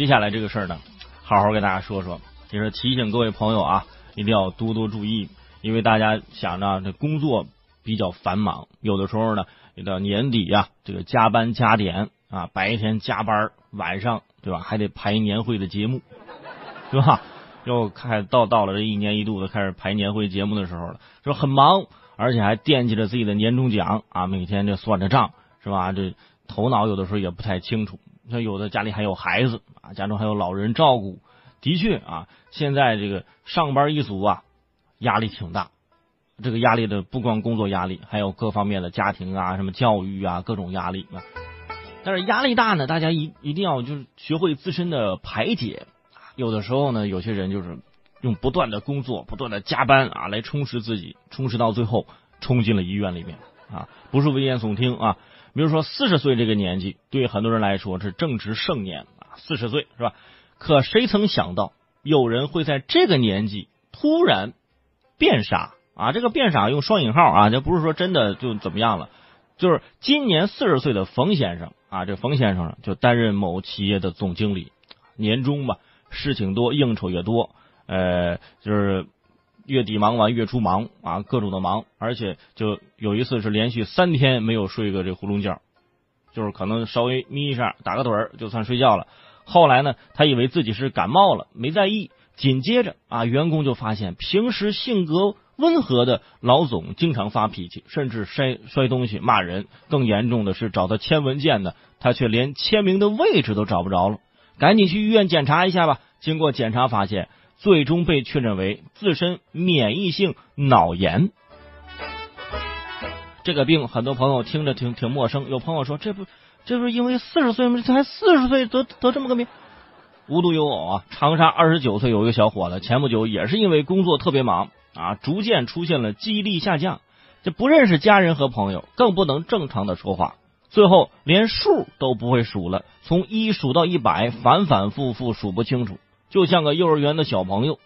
接下来这个事儿呢，好好给大家说说，就是提醒各位朋友啊，一定要多多注意，因为大家想着这工作比较繁忙，有的时候呢，到年底啊，这个加班加点啊，白天加班，晚上对吧，还得排年会的节目，对吧？又开到了这一年一度的开始排年会节目的时候了，说很忙，而且还惦记着自己的年终奖啊，每天这算着账是吧？这头脑有的时候也不太清楚。像有的家里还有孩子啊，家中还有老人照顾，的确啊，现在这个上班一族啊，压力挺大。这个压力的不光工作压力，还有各方面的家庭啊，什么教育啊，各种压力啊。但是压力大呢，大家一定要就是学会自身的排解。有的时候呢，有些人就是用不断的工作、不断的加班啊来充实自己，充实到最后冲进了医院里面啊，不是危言耸听啊。比如说40岁这个年纪，对很多人来说是正值盛年啊，40岁是吧？可谁曾想到，有人会在这个年纪突然变傻啊！这个变傻用双引号啊，这不是说真的就怎么样了，就是今年40岁的冯先生啊，这冯先生就担任某企业的总经理，年终吧，事情多，应酬也多，就是月底忙完月初忙啊，各种的忙，而且就有一次是连续3天没有睡个这囫囵觉，就是可能稍微眯一下打个盹儿就算睡觉了。后来呢，他以为自己是感冒了，没在意。紧接着啊，员工就发现平时性格温和的老总经常发脾气，甚至摔东西骂人，更严重的是找他签文件呢，他却连签名的位置都找不着了，赶紧去医院检查一下吧。经过检查发现，最终被确诊为自身免疫性脑炎。这个病很多朋友听着挺陌生，有朋友说这不是因为40岁吗？才40岁得这么个病。无独有偶啊，长沙29岁有一个小伙子，前不久也是因为工作特别忙啊，逐渐出现了记忆力下降，这不认识家人和朋友，更不能正常的说话，最后连数都不会数了，从1数到100，反复数不清楚。就像个幼儿园的小朋友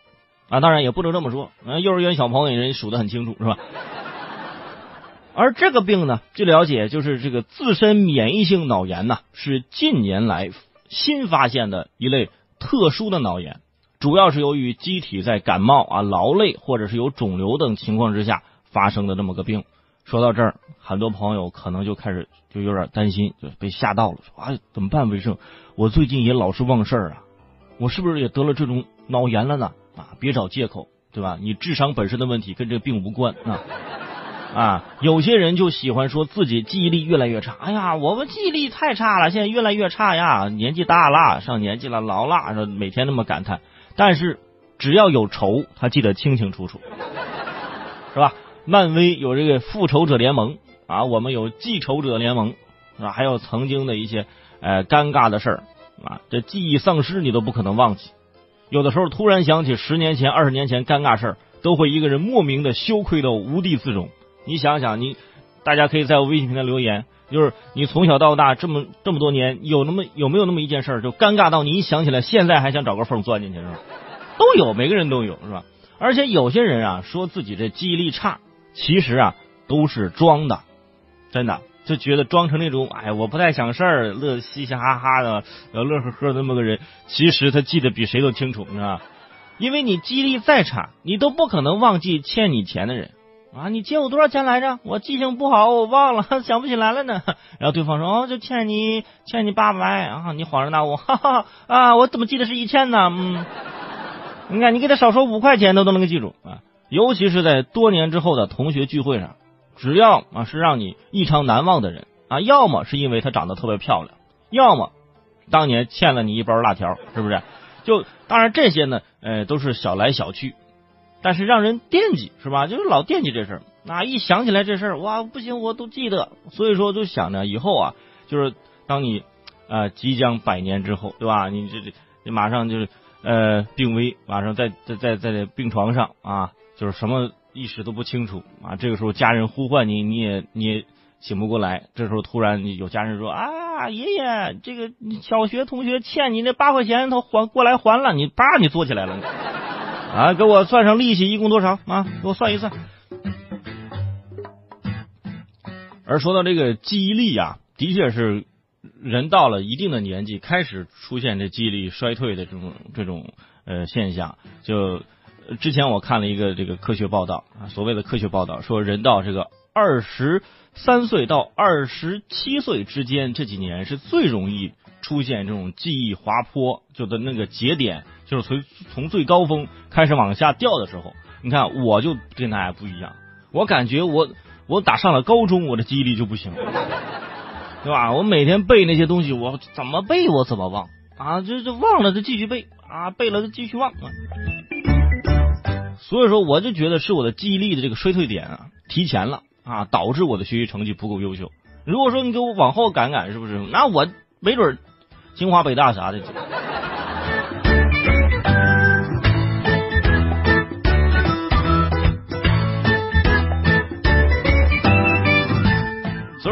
啊，当然也不能这么说，幼儿园小朋友人数得很清楚是吧？而这个病呢，据了解就是这个自身免疫性脑炎呢，是近年来新发现的一类特殊的脑炎，主要是由于机体在感冒啊、劳累或者是有肿瘤等情况之下发生的这么个病。说到这儿，很多朋友可能就开始就有点担心，就被吓到了，说啊怎么办？卫生，我最近也老是忘事儿啊。我是不是也得了这种脑炎了呢？啊，别找借口，对吧？你智商本身的问题跟这个病无关啊。啊，有些人就喜欢说自己记忆力越来越差，哎呀，我们记忆力太差了，现在越来越差呀，年纪大了，上年纪了，老了，每天那么感叹。但是只要有仇，他记得清清楚楚，是吧？漫威有这个复仇者联盟啊，我们有记仇者联盟啊，还有曾经的一些尴尬的事儿。啊，这记忆丧失你都不可能忘记，有的时候突然想起10年前、20年前尴尬事儿，都会一个人莫名的羞愧到无地自容。你想想，大家可以在我微信平台留言，就是你从小到大这么多年，有没有那么一件事儿，就尴尬到你一想起来，现在还想找个缝钻进去是吧？都有，每个人都有是吧？而且有些人啊，说自己这记忆力差，其实啊都是装的，真的。就觉得装成那种哎，我不太想事儿，乐嘻嘻哈哈的，乐呵呵的那么个人，其实他记得比谁都清楚，是吧？因为你记忆力再差，你都不可能忘记欠你钱的人啊！你借我多少钱来着？我记性不好，我忘了，想不起来了呢。然后对方说哦，就欠你800啊！你恍然大悟，哈哈啊！我怎么记得是1000呢？你看你给他少说5块钱都能给记住啊！尤其是在多年之后的同学聚会上。只要啊是让你异常难忘的人啊，要么是因为他长得特别漂亮，要么当年欠了你一包辣条，是不是？就当然这些呢，都是小来小去，但是让人惦记是吧？就是老惦记这事儿，啊，一想起来这事儿，哇，不行，我都记得。所以说就想着以后啊，就是当你即将100年之后，对吧？你这马上就是病危，马上在病床上啊，就是什么。意识都不清楚啊！这个时候家人呼唤你，你也醒不过来。这时候突然有家人说：“啊，爷爷，这个小学同学欠你那8块钱，他还过来还了。”你叭，你坐起来了，啊，给我算上利息一共多少啊？给我算一算。而说到这个记忆力啊，的确是人到了一定的年纪，开始出现这记忆力衰退的这种现象。就之前我看了一个这个科学报道啊，所谓的科学报道说，人到这个23岁到27岁之间这几年是最容易出现这种记忆滑坡，就的那个节点，就是从最高峰开始往下掉的时候。你看，我就跟大家不一样，我感觉我打上了高中，我的记忆力就不行了。对吧？我每天背那些东西，我怎么背我怎么忘啊？就忘了就继续背啊，背了就继续忘啊。所以说，我就觉得是我的记忆力的这个衰退点啊提前了啊，导致我的学习成绩不够优秀。如果说你给我往后赶，是不是？那我没准清华北大啥的。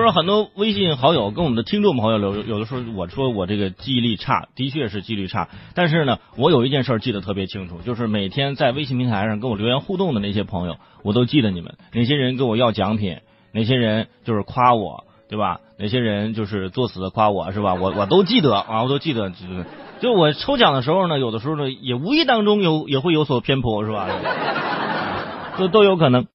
说很多微信好友跟我们的听众朋友有的时候，我说我这个记忆力差，的确是记忆力差，但是呢，我有一件事记得特别清楚，就是每天在微信平台上跟我留言互动的那些朋友，我都记得你们。哪些人跟我要奖品，哪些人就是夸我，对吧？哪些人就是作死的夸我，是吧？我都记得啊，我都记得。就我抽奖的时候呢，有的时候呢也无意当中也会有所偏颇，是吧？都有可能。